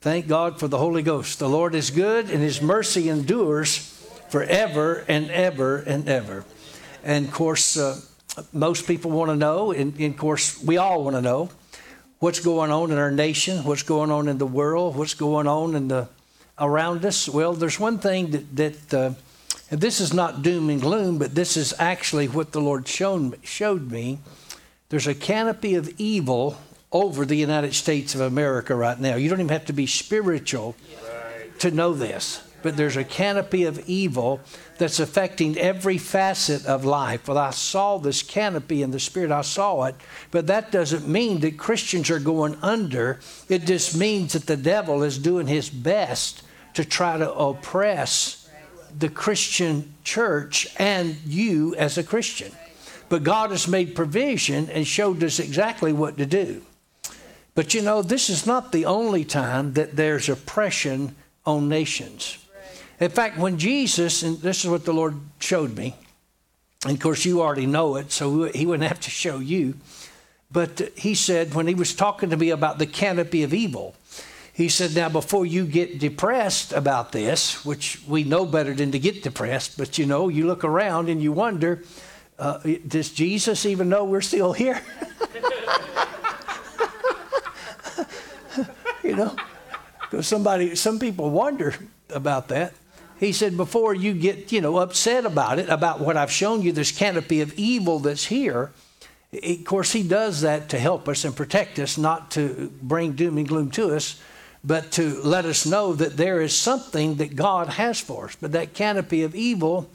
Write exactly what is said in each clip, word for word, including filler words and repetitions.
Thank God for the Holy Ghost. The Lord is good, and His mercy endures forever and ever and ever. And, of course, uh, most people want to know, and, and, of course, we all want to know what's going on in our nation, what's going on in the world, what's going on in the around us. Well, there's one thing that, that uh, and this is not doom and gloom, but this is actually what the Lord shown, showed me. There's a canopy of evil over the United States of America right now. You don't even have to be spiritual to know this. But there's a canopy of evil that's affecting every facet of life. Well, I saw this canopy in the Spirit. I saw it. But that doesn't mean that Christians are going under. It just means that the devil is doing his best to try to oppress the Christian church and you as a Christian. But God has made provision and showed us exactly what to do. But, you know, this is not the only time that there's oppression on nations. In fact, when Jesus, and this is what the Lord showed me, and of course you already know it, so He wouldn't have to show you, but He said, when He was talking to me about the canopy of evil, He said, now before you get depressed about this, which we know better than to get depressed, but you know, you look around and you wonder, uh, does Jesus even know we're still here? You know? Because somebody, some people wonder about that. He said, before you get, you know, upset about it, about what I've shown you, this canopy of evil that's here, of course, He does that to help us and protect us, not to bring doom and gloom to us, but to let us know that there is something that God has for us. But that canopy of evil,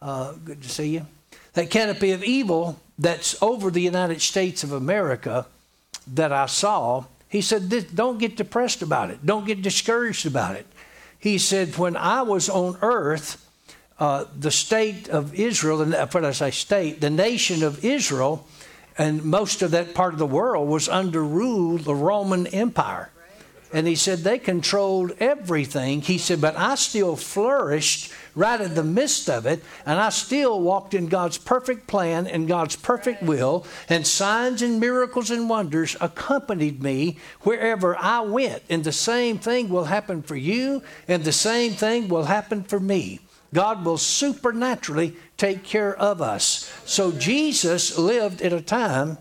uh, good to see you, that canopy of evil that's over the United States of America that I saw, He said, don't get depressed about it. Don't get discouraged about it. He said, when I was on earth, uh, the state of Israel, and what I say state, the nation of Israel, and most of that part of the world was under rule the Roman Empire. And He said, they controlled everything. He said, but I still flourished right in the midst of it. And I still walked in God's perfect plan and God's perfect will. And signs and miracles and wonders accompanied me wherever I went. And the same thing will happen for you. And the same thing will happen for me. God will supernaturally take care of us. So Jesus lived at a time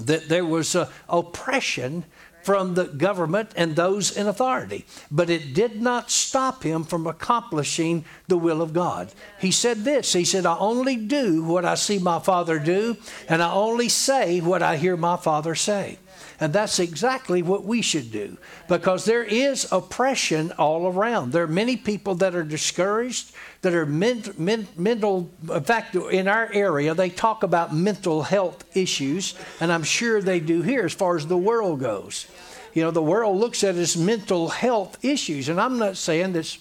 that there was uh, oppression from the government and those in authority. But it did not stop Him from accomplishing the will of God. He said this, He said, I only do what I see my Father do, and I only say what I hear my Father say. And that's exactly what we should do, because there is oppression all around. There are many people that are discouraged, that are ment, ment, mental, in fact, in our area, they talk about mental health issues, and I'm sure they do here as far as the world goes. You know, the world looks at it as mental health issues, and I'm not saying that's,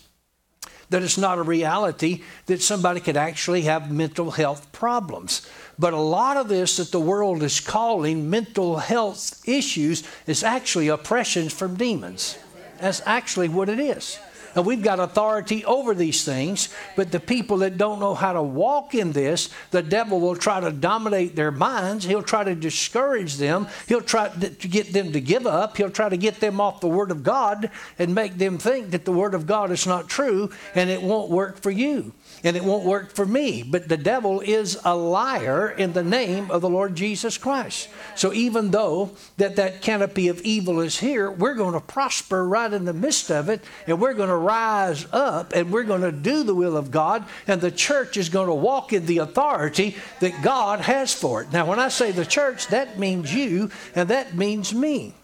that it's not a reality that somebody could actually have mental health problems. But a lot of this that the world is calling mental health issues is actually oppressions from demons. That's actually what it is. And we've got authority over these things, but the people that don't know how to walk in this, the devil will try to dominate their minds. He'll try to discourage them. He'll try to get them to give up. He'll try to get them off the Word of God and make them think that the Word of God is not true and it won't work for you and it won't work for me. But the devil is a liar in the name of the Lord Jesus Christ. So even though that that canopy of evil is here, we're going to prosper right in the midst of it, and we're going to rise up, and we're going to do the will of God, and the church is going to walk in the authority that God has for it. Now, when I say the church, that means you, and that means me.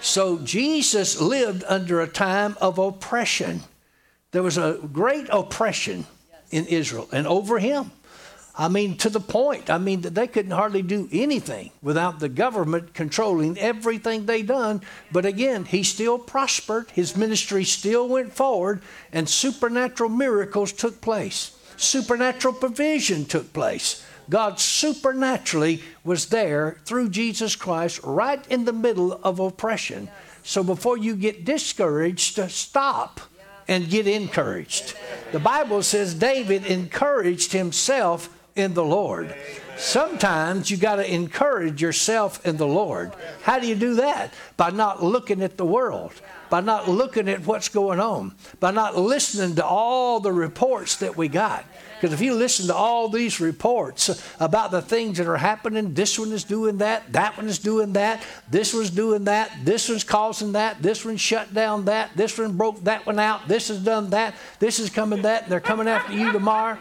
So Jesus lived under a time of oppression. There was a great oppression in Israel, and over Him. I mean, to the point, I mean, that they couldn't hardly do anything without the government controlling everything they done. But again, He still prospered. His ministry still went forward, and supernatural miracles took place. Supernatural provision took place. God supernaturally was there through Jesus Christ right in the middle of oppression. So before you get discouraged, stop and get encouraged. The Bible says David encouraged himself in the Lord. Sometimes you got to encourage yourself in the Lord. How do you do that? By not looking at the world, by not looking at what's going on, by not listening to all the reports that we got. Because if you listen to all these reports about the things that are happening, this one is doing that, that one is doing that, this one's doing that, this one's causing that, this one shut down that, this one broke that one out, this has done that, this is coming that, and they're coming after you tomorrow.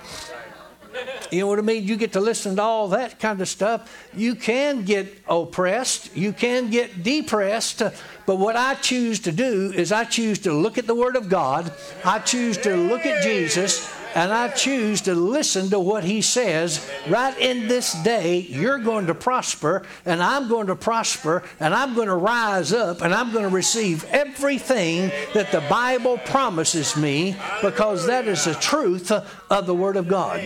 You know what I mean? You get to listen to all that kind of stuff. You can get oppressed. You can get depressed. But what I choose to do is I choose to look at the Word of God. I choose to look at Jesus. And I choose to listen to what He says. Right in this day, you're going to prosper, and I'm going to prosper, and I'm going to rise up, and I'm going to receive everything that the Bible promises me, because that is the truth of the Word of God.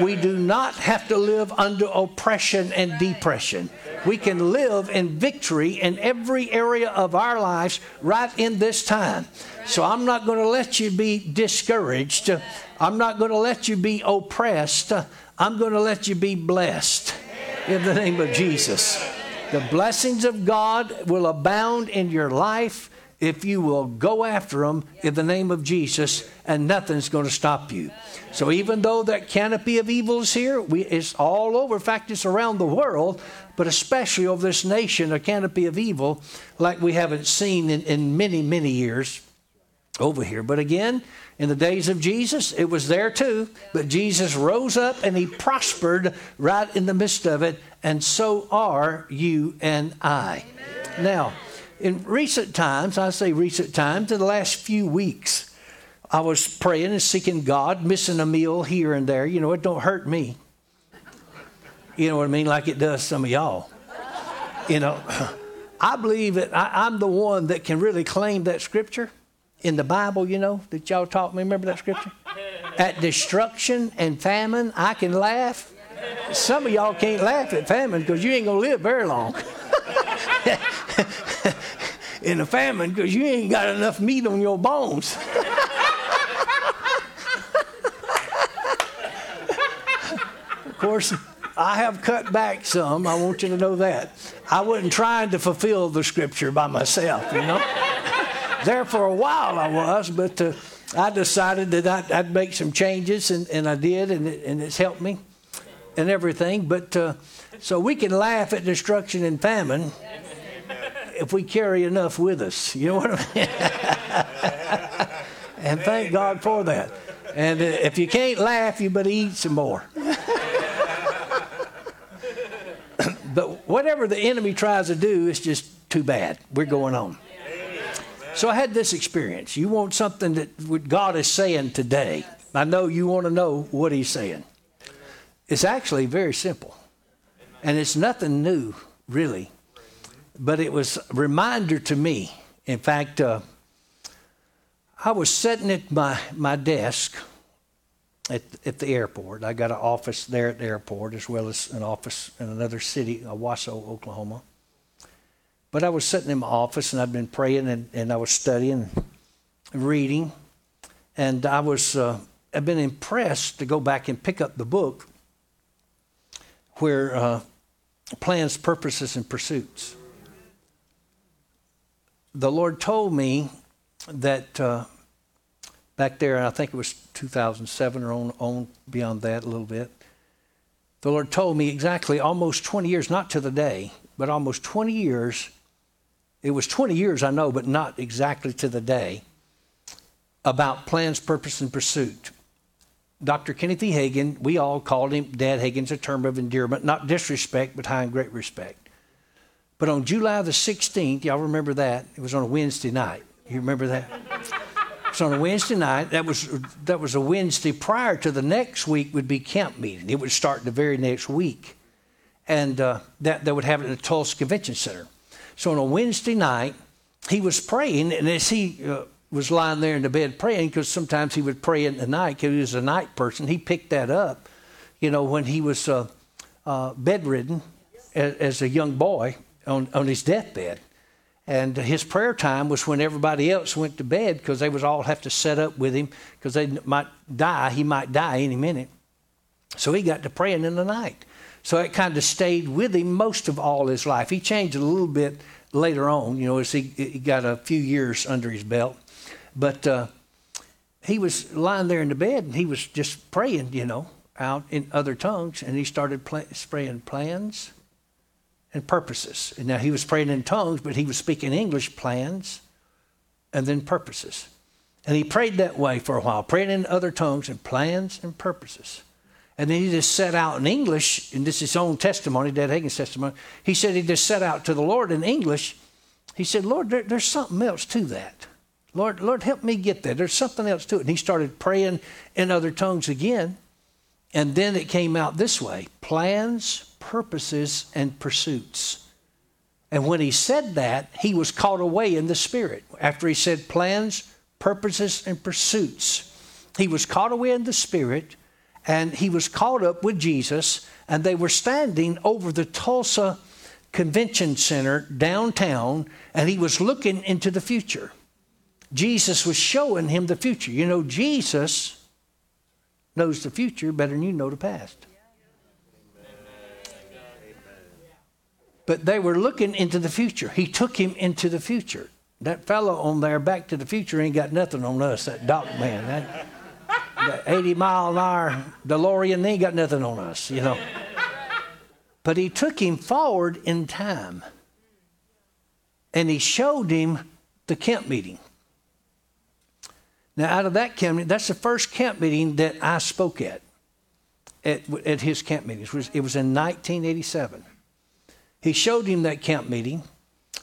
We do not have to live under oppression and depression. We can live in victory in every area of our lives right in this time. So I'm not going to let you be discouraged. I'm not going to let you be oppressed. I'm going to let you be blessed in the name of Jesus. The blessings of God will abound in your life if you will go after them in the name of Jesus, and nothing's going to stop you. So even though that canopy of evil is here, we, it's all over. In fact, it's around the world, but especially over this nation, a canopy of evil like we haven't seen in, in many, many years over here. But again, in the days of Jesus, it was there too. But Jesus rose up and He prospered right in the midst of it. And so are you and I. Amen. Now, in recent times, I say recent times, in the last few weeks, I was praying and seeking God, missing a meal here and there. You know, it don't hurt me. You know what I mean? Like it does some of y'all. You know, I believe that I, I'm the one that can really claim that scripture in the Bible, you know, that y'all taught me. Remember that scripture? At destruction and famine, I can laugh. Some of y'all can't laugh at famine because you ain't going to live very long. In a famine because you ain't got enough meat on your bones. Of course, I have cut back some. I want you to know that. I wasn't trying to fulfill the scripture by myself, you know. There for a while I was, but uh, I decided that I'd, I'd make some changes, and, and I did, and, it, and it's helped me and everything. But uh, so we can laugh at destruction and famine if we carry enough with us. You know what I mean? And thank God for that. And uh, if you can't laugh, you better eat some more. But whatever the enemy tries to do, it's just too bad. We're going on. So I had this experience. You want something that God is saying today. I know you want to know what He's saying. It's actually very simple. And it's nothing new, really. But it was a reminder to me. In fact, uh, I was sitting at my, my desk at, at the airport. I got an office there at the airport, as well as an office in another city, Owasso, Oklahoma. But I was sitting in my office, and I'd been praying, and, and I was studying and reading. And I was, uh, I've been impressed to go back and pick up the book where uh, Plans, Purposes, and Pursuits. The Lord told me that uh, back there, and I think it was two thousand seven or on, on beyond that a little bit, the Lord told me exactly almost twenty years, not to the day, but almost twenty years, it was twenty years I know, but not exactly to the day, about Plans, Purpose, and Pursuit. Doctor Kenneth E. Hagin, we all called him Dad Hagin's a term of endearment, not disrespect, but high and great respect. But on July the sixteenth, y'all remember that? It was on a Wednesday night. You remember that? It's on a Wednesday night. That was that was a Wednesday prior to the next week would be camp meeting. It would start the very next week. And uh, that they would have it at the Tulsa Convention Center. So on a Wednesday night, he was praying. And as he uh, was lying there in the bed praying, because sometimes he would pray in the night because he was a night person. He picked that up, you know, when he was uh, uh, bedridden as, as a young boy. On, on his deathbed. And his prayer time was when everybody else went to bed, because they would all have to set up with him, because they might die. He might die any minute. So he got to praying in the night. So it kind of stayed with him most of all his life. He changed a little bit later on, you know, as he, he got a few years under his belt. But uh, he was lying there in the bed, and he was just praying, you know, out in other tongues. And he started pl- praying plans and purposes. And now, he was praying in tongues, but he was speaking English plans and then purposes. And he prayed that way for a while, praying in other tongues and plans and purposes. And then he just set out in English, and this is his own testimony, Dad Hagin's testimony. He said he just set out to the Lord in English. He said, Lord, there, there's something else to that. Lord, Lord, help me get that. There's something else to it. And he started praying in other tongues again. And then it came out this way: plans, purposes, and pursuits. And when he said that, he was caught away in the Spirit. After he said plans, purposes, and pursuits, he was caught away in the Spirit. And he was caught up with Jesus, and they were standing over the Tulsa Convention Center downtown, and he was looking into the future. Jesus was showing him the future. You know, Jesus knows the future better than you know the past. Amen. But they were looking into the future. He took him into the future. That fellow on there, Back to the Future, ain't got nothing on us, that doc man. That, eighty mile an hour DeLorean, they ain't got nothing on us, you know. But he took him forward in time. And he showed him the camp meeting. Now, out of that camp meeting, that's the first camp meeting that I spoke at, at, at his camp meetings. It was in nineteen eighty-seven. He showed him that camp meeting.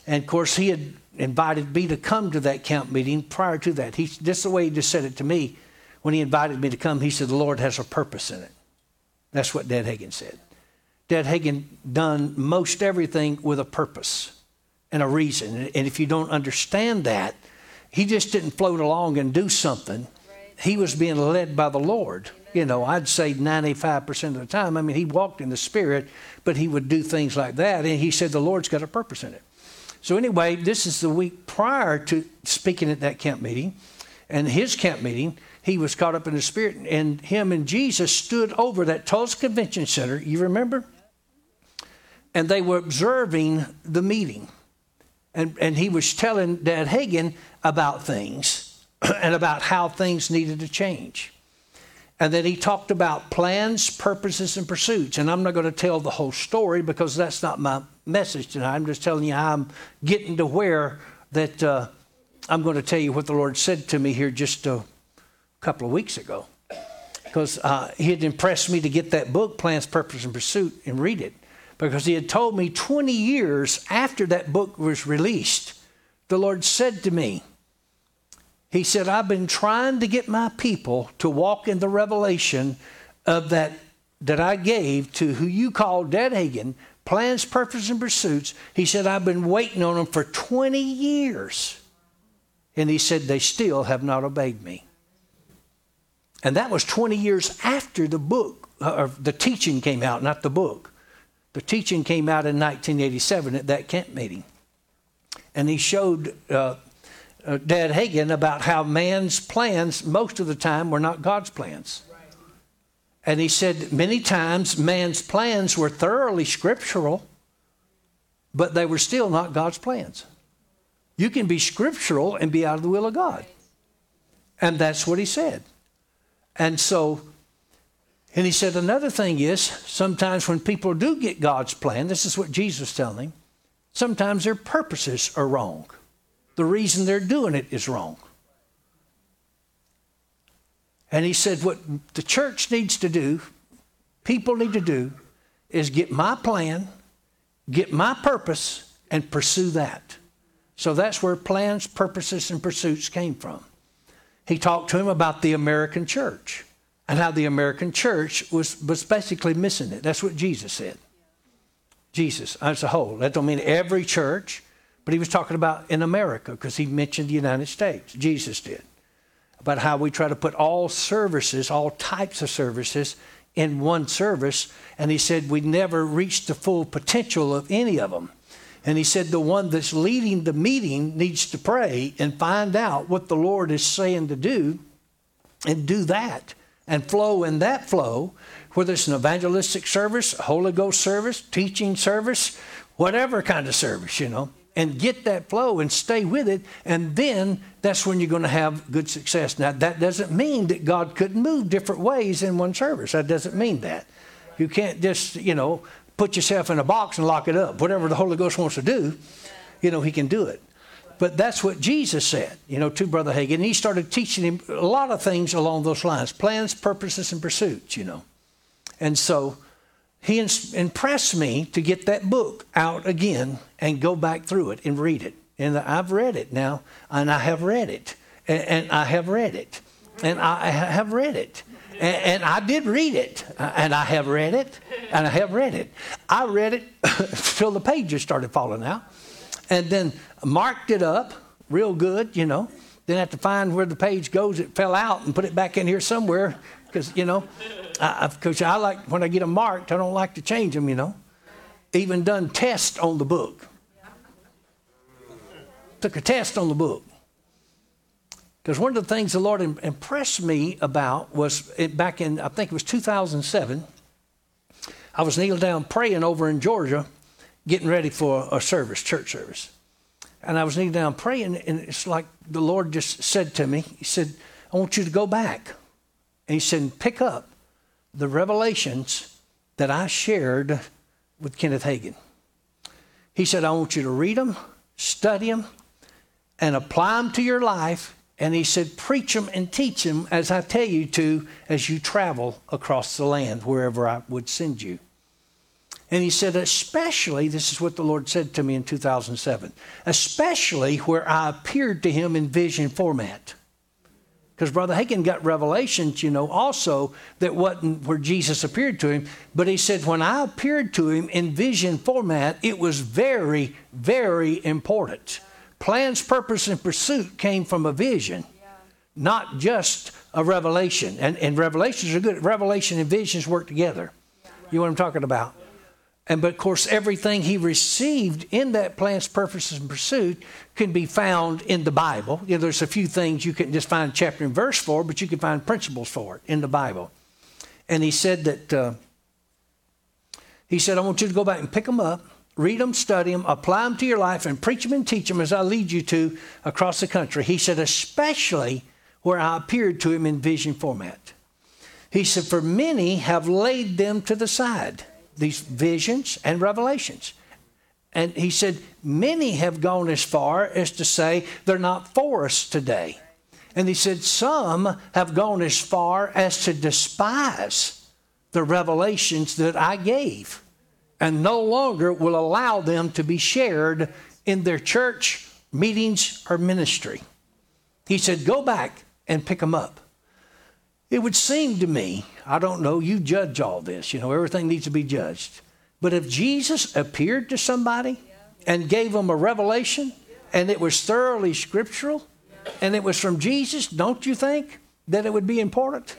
And, of course, he had invited me to come to that camp meeting prior to that. He, this is the way he just said it to me. When he invited me to come, he said, the Lord has a purpose in it. That's what Dad Hagin said. Dad Hagin done most everything with a purpose and a reason. And if you don't understand that, he just didn't float along and do something. He was being led by the Lord. You know, I'd say ninety-five percent of the time. I mean, he walked in the Spirit, but he would do things like that. And he said, the Lord's got a purpose in it. So anyway, this is the week prior to speaking at that camp meeting and his camp meeting. He was caught up in the Spirit, and him and Jesus stood over that Tulsa Convention Center. You remember? And they were observing the meeting. And, and he was telling Dad Hagin about things and about how things needed to change. And then he talked about plans, purposes, and pursuits. And I'm not going to tell the whole story because that's not my message tonight. I'm just telling you how I'm getting to where that uh, I'm going to tell you what the Lord said to me here just to... couple of weeks ago, because uh, he had impressed me to get that book, Plans, Purpose, and Pursuit, and read it, because he had told me twenty years after that book was released, the Lord said to me, he said, I've been trying to get my people to walk in the revelation of that that I gave to who you call Dad Hagin, Plans, Purpose, and Pursuits. He said, I've been waiting on them for twenty years. And he said, they still have not obeyed me. And that was twenty years after the book, or the teaching came out, not the book. The teaching came out in nineteen eighty-seven at that camp meeting. And he showed uh, uh, Dad Hagin about how man's plans most of the time were not God's plans. Right. And he said many times man's plans were thoroughly scriptural, but they were still not God's plans. You can be scriptural and be out of the will of God. And that's what he said. And so, and he said another thing is, sometimes when people do get God's plan, this is what Jesus was telling him, sometimes their purposes are wrong. The reason they're doing it is wrong. And he said what the church needs to do, people need to do, is get my plan, get my purpose, and pursue that. So that's where plans, purposes, and pursuits came from. He talked to him about the American church and how the American church was, was basically missing it. That's what Jesus said. Jesus, as a whole. That don't mean every church, but he was talking about in America because he mentioned the United States. Jesus did. About how we try to put all services, all types of services in one service. And he said we never reached the full potential of any of them. And he said the one that's leading the meeting needs to pray and find out what the Lord is saying to do and do that and flow in that flow, whether it's an evangelistic service, Holy Ghost service, teaching service, whatever kind of service, you know, and get that flow and stay with it, and then that's when you're going to have good success. Now, that doesn't mean that God couldn't move different ways in one service. That doesn't mean that. You can't just, you know, put yourself in a box and lock it up. Whatever the Holy Ghost wants to do, you know, He can do it. But that's what Jesus said, you know, to Brother Hagin. And he started teaching him a lot of things along those lines, plans, purposes, and pursuits, you know. And so he impressed me to get that book out again and go back through it and read it. And I've read it now, and I have read it, and, and I have read it, and I have read it. And, and I did read it, and I have read it, and I have read it. I read it till the pages started falling out, and then marked it up real good, you know. Then I had to find where the page goes. It fell out and put it back in here somewhere because, you know, because I, I like when I get them marked, I don't like to change them, you know. Even done tests on the book. Took a test on the book. Because one of the things the Lord impressed me about was it back in, I think it was two thousand seven, I was kneeling down praying over in Georgia, getting ready for a service, church service. And I was kneeling down praying, and it's like the Lord just said to me, He said, I want you to go back. And He said, pick up the revelations that I shared with Kenneth Hagin. He said, I want you to read them, study them, and apply them to your life. And He said, preach them and teach them as I tell you to, as you travel across the land, wherever I would send you. And He said, especially, this is what the Lord said to me in two thousand seven, especially where I appeared to him in vision format. Because Brother Hagin got revelations, you know, also that wasn't where Jesus appeared to him. But he said, when I appeared to him in vision format, it was very, very important. Plans, purpose, and pursuit came from a vision, not just a revelation. And, and revelations are good. Revelation and visions work together. You know what I'm talking about? And but, of course, everything he received in that plans, purposes, and pursuit can be found in the Bible. You know, there's a few things you can just find chapter and verse for, but you can find principles for it in the Bible. And he said that, uh, he said, I want you to go back and pick them up. Read them, study them, apply them to your life, and preach them and teach them as I lead you to across the country. He said, especially where I appeared to him in vision format. He said, for many have laid them to the side, these visions and revelations. And he said, many have gone as far as to say they're not for us today. And he said, some have gone as far as to despise the revelations that I gave, and no longer will allow them to be shared in their church, meetings, or ministry. He said, go back and pick them up. It would seem to me, I don't know, you judge all this. You know, everything needs to be judged. But if Jesus appeared to somebody and gave them a revelation, and it was thoroughly scriptural, and it was from Jesus, don't you think that it would be important?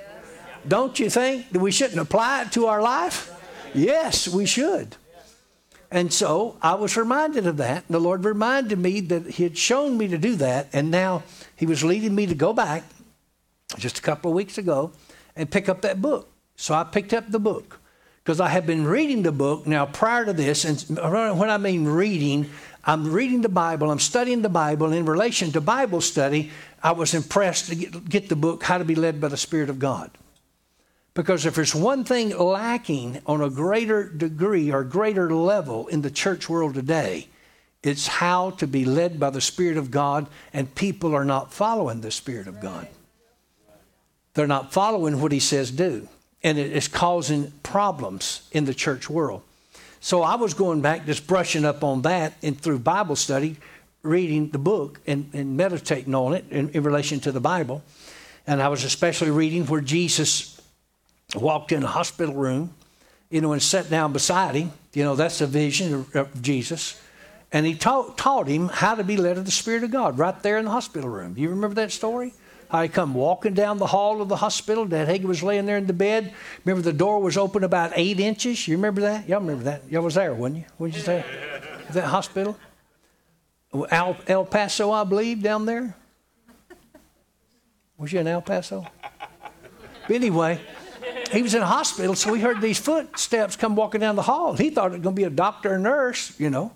Don't you think that we shouldn't apply it to our life? Yes, we should. And so I was reminded of that. The Lord reminded me that He had shown me to do that. And now He was leading me to go back just a couple of weeks ago and pick up that book. So I picked up the book because I had been reading the book now prior to this. And when I mean reading, I'm reading the Bible. I'm studying the Bible. And in relation to Bible study, I was impressed to get, get the book, How to Be Led by the Spirit of God. Because if there's one thing lacking on a greater degree or greater level in the church world today, it's how to be led by the Spirit of God, and people are not following the Spirit of God. They're not following what He says do, and it is causing problems in the church world. So I was going back, just brushing up on that, and through Bible study, reading the book and, and meditating on it in, in relation to the Bible. And I was especially reading where Jesus walked in a hospital room, you know, and sat down beside Him. You know, that's a vision of Jesus. And He taught, taught him how to be led of the Spirit of God right there in the hospital room. You remember that story? How He come walking down the hall of the hospital. Dad Hagin was laying there in the bed. Remember the door was open about eight inches? You remember that? Y'all remember that? Y'all was there, wasn't you? Weren't you there? That hospital? El, El Paso, I believe, down there. Was you in El Paso? But anyway... he was in the hospital, so he heard these footsteps come walking down the hall. He thought it was going to be a doctor or nurse, you know,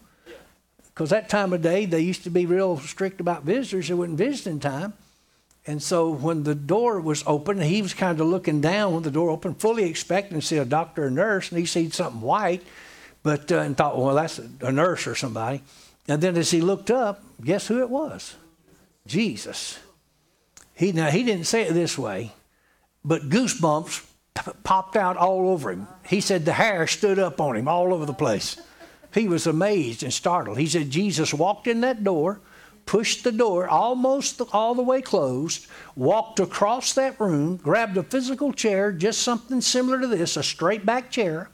because that time of day, they used to be real strict about visitors. They wouldn't visit in time. And so when the door was open, he was kind of looking down when the door opened, fully expecting to see a doctor or nurse, and he seen something white, but uh, and thought, well, that's a nurse or somebody. And then as he looked up, guess who it was? Jesus. He now he didn't say it this way, but goosebumps p- popped out all over him. He said the hair stood up on him all over the place. He was amazed and startled. He said Jesus walked in that door, pushed the door almost all the way closed, walked across that room, grabbed a physical chair, just something similar to this, a straight back chair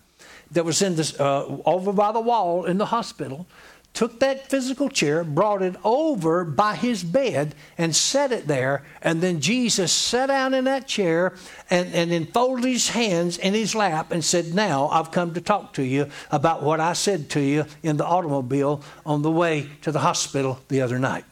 that was in this, uh, over by the wall in the hospital, took that physical chair, brought it over by his bed and set it there. And then Jesus sat down in that chair and, and enfolded his hands in his lap and said, now I've come to talk to you about what I said to you in the automobile on the way to the hospital the other night.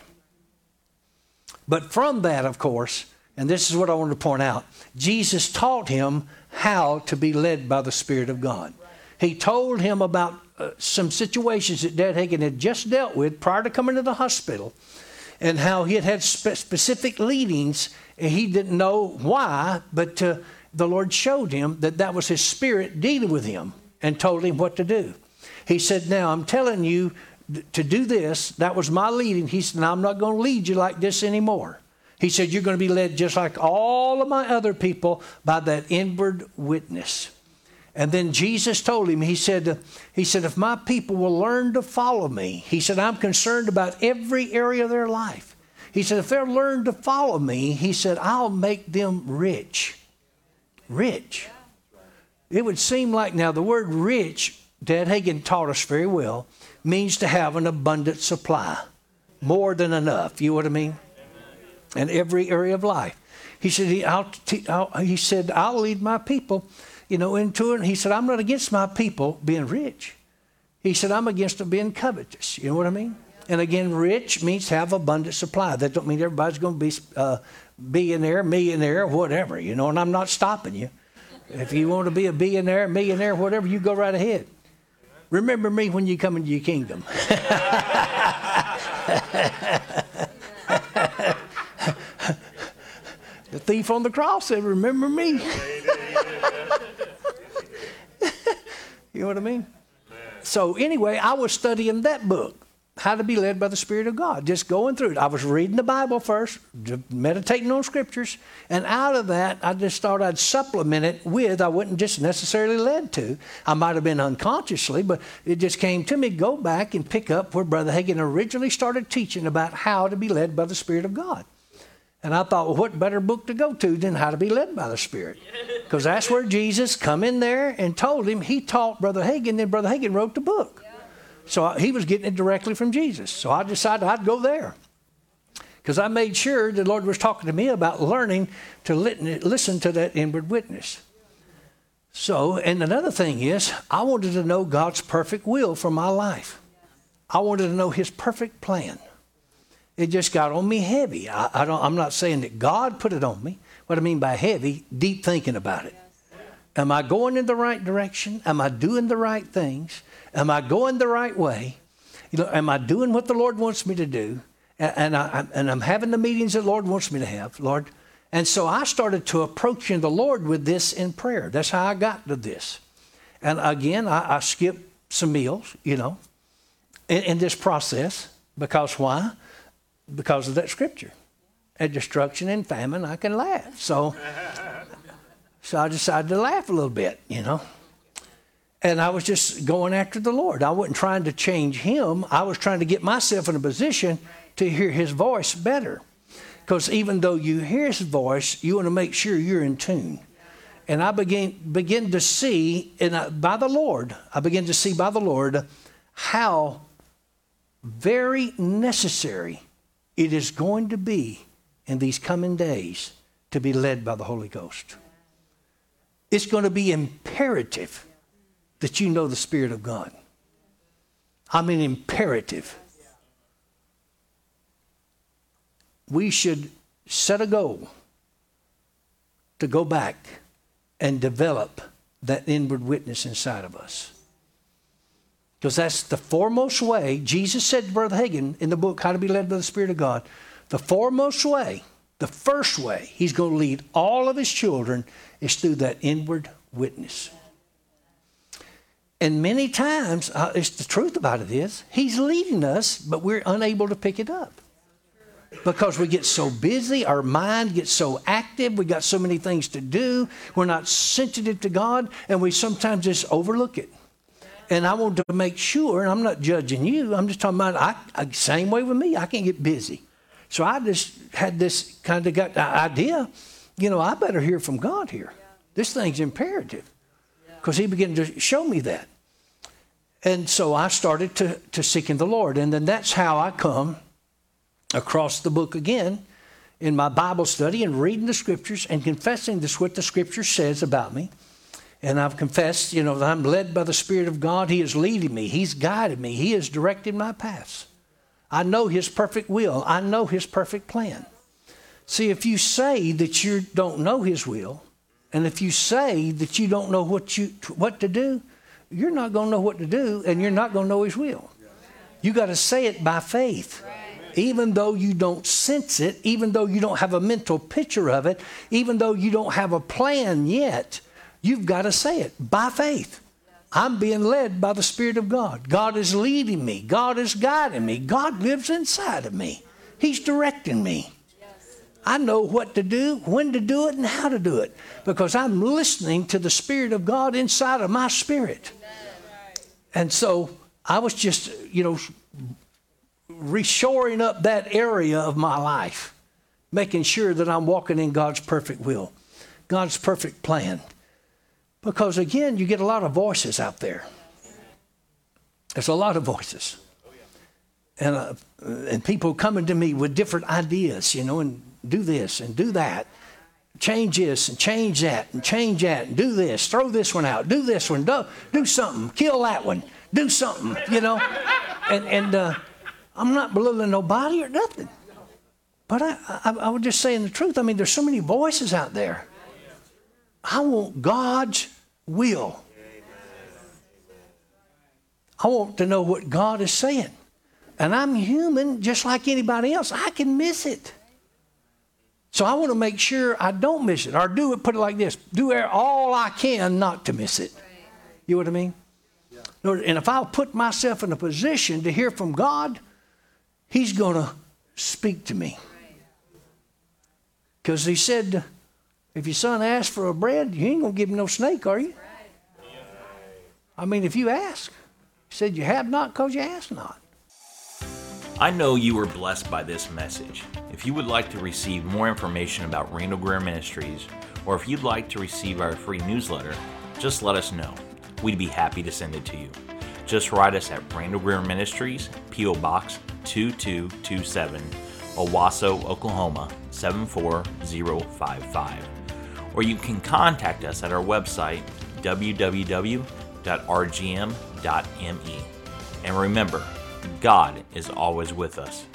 But from that, of course, and this is what I want to point out, Jesus taught him how to be led by the Spirit of God. He told him about uh, some situations that Dad Hagin had just dealt with prior to coming to the hospital, and how he had had spe- specific leadings, and he didn't know why, but uh, the Lord showed him that that was his Spirit dealing with him and told him what to do. He said, now I'm telling you th- to do this. That was my leading. He said, now I'm not going to lead you like this anymore. He said, you're going to be led just like all of my other people by that inward witness. And then Jesus told him, he said, he said, if my people will learn to follow me, he said, I'm concerned about every area of their life. He said, if they'll learn to follow me, he said, I'll make them rich. Rich. It would seem like now the word rich, Dad Hagin taught us very well, means to have an abundant supply, more than enough. You know what I mean? In every area of life. He said, he, I'll t- I'll, he said, I'll lead my people. You know, into it. And he said, I'm not against my people being rich. He said, I'm against them being covetous. You know what I mean? And again, rich means have abundant supply. That don't mean everybody's going to be uh, billionaire, millionaire, whatever, you know, and I'm not stopping you. If you want to be a billionaire, millionaire, whatever, you go right ahead. Remember me when you come into your kingdom. The thief on the cross said, remember me. You know what I mean? So anyway, I was studying that book, How to Be Led by the Spirit of God, just going through it. I was reading the Bible first, meditating on scriptures, and out of that, I just thought I'd supplement it with, I wasn't just necessarily led to. I might have been unconsciously, but it just came to me, go back and pick up where Brother Hagin originally started teaching about how to be led by the Spirit of God. And I thought, well, what better book to go to than How to Be Led by the Spirit? Because that's where Jesus come in there and told him. He taught Brother Hagin, then Brother Hagin wrote the book. Yeah. So I, he was getting it directly from Jesus. So I decided I'd go there. Because I made sure the Lord was talking to me about learning to listen to that inward witness. So, and another thing is, I wanted to know God's perfect will for my life. I wanted to know His perfect plan. It just got on me heavy. I, I don't, I'm not saying that God put it on me. What I mean by heavy, deep thinking about it. Am I going in the right direction? Am I doing the right things? Am I going the right way? You know, am I doing what the Lord wants me to do? And, and, I, and I'm having the meetings that the Lord wants me to have, Lord. And so I started to approaching the Lord with this in prayer. That's how I got to this. And again, I, I skipped some meals, you know, in, in this process. Because why? Because of that scripture. At destruction and famine, I can laugh. So, so I decided to laugh a little bit, you know. And I was just going after the Lord. I wasn't trying to change Him. I was trying to get myself in a position to hear His voice better. Because even though you hear His voice, you want to make sure you're in tune. And I began, began to see, and I, by the Lord, I began to see by the Lord how very necessary it is going to be in these coming days to be led by the Holy Ghost. It's going to be imperative that you know the Spirit of God. I mean imperative. We should set a goal to go back and develop that inward witness inside of us. Because that's the foremost way. Jesus said to Brother Hagin in the book, How to Be Led by the Spirit of God, the foremost way, the first way he's going to lead all of his children is through that inward witness. And many times, uh, it's the truth about it is, he's leading us, but we're unable to pick it up. Because we get so busy, our mind gets so active, we got so many things to do, we're not sensitive to God, and we sometimes just overlook it. And I want to make sure, and I'm not judging you, I'm just talking about, I, I, same way with me, I can get busy. So I just had this kind of got idea, you know, I better hear from God here. This thing's imperative. Because he began to show me that. And so I started to, to seek in the Lord. And then that's how I come across the book again in my Bible study and reading the Scriptures and confessing this, what the Scripture says about me. And I've confessed, you know, that I'm led by the Spirit of God. He is leading me. He's guided me. He has directed my paths. I know his perfect will. I know his perfect plan. See, if you say that you don't know his will, and if you say that you don't know what you what to do, you're not going to know what to do, and you're not going to know his will. You got to say it by faith. Even though you don't sense it, even though you don't have a mental picture of it, even though you don't have a plan yet, you've got to say it by faith. I'm being led by the Spirit of God. God is leading me. God is guiding me. God lives inside of me. He's directing me. I know what to do, when to do it, and how to do it. Because I'm listening to the Spirit of God inside of my spirit. And so I was just, you know, reshoring up that area of my life. Making sure that I'm walking in God's perfect will. God's perfect plan. Because again, you get a lot of voices out there. There's a lot of voices. And, uh, and people coming to me with different ideas, you know, and do this and do that. Change this and change that and change that and do this. Throw this one out. Do this one. Do, do something. Kill that one. Do something, you know. And, and uh, I'm not belittling nobody or nothing. But I, I, I was just saying the truth. I mean, there's so many voices out there. I want God's will. I want to know what God is saying. And I'm human just like anybody else. I can miss it. So I want to make sure I don't miss it. Or do it, put it like this. Do all I can not to miss it. You know what I mean? Yeah. And if I'll put myself in a position to hear from God, he's going to speak to me. Because he said, if your son asks for a bread, you ain't going to give him no snake, are you? I mean, if you ask. He said, you have not because you ask not. I know you were blessed by this message. If you would like to receive more information about Randall Greer Ministries, or if you'd like to receive our free newsletter, just let us know. We'd be happy to send it to you. Just write us at Randall Greer Ministries, P O Box two two two seven, Owasso, Oklahoma seven four zero five five. Or you can contact us at our website, w w w dot r g m dot m e. And remember, God is always with us.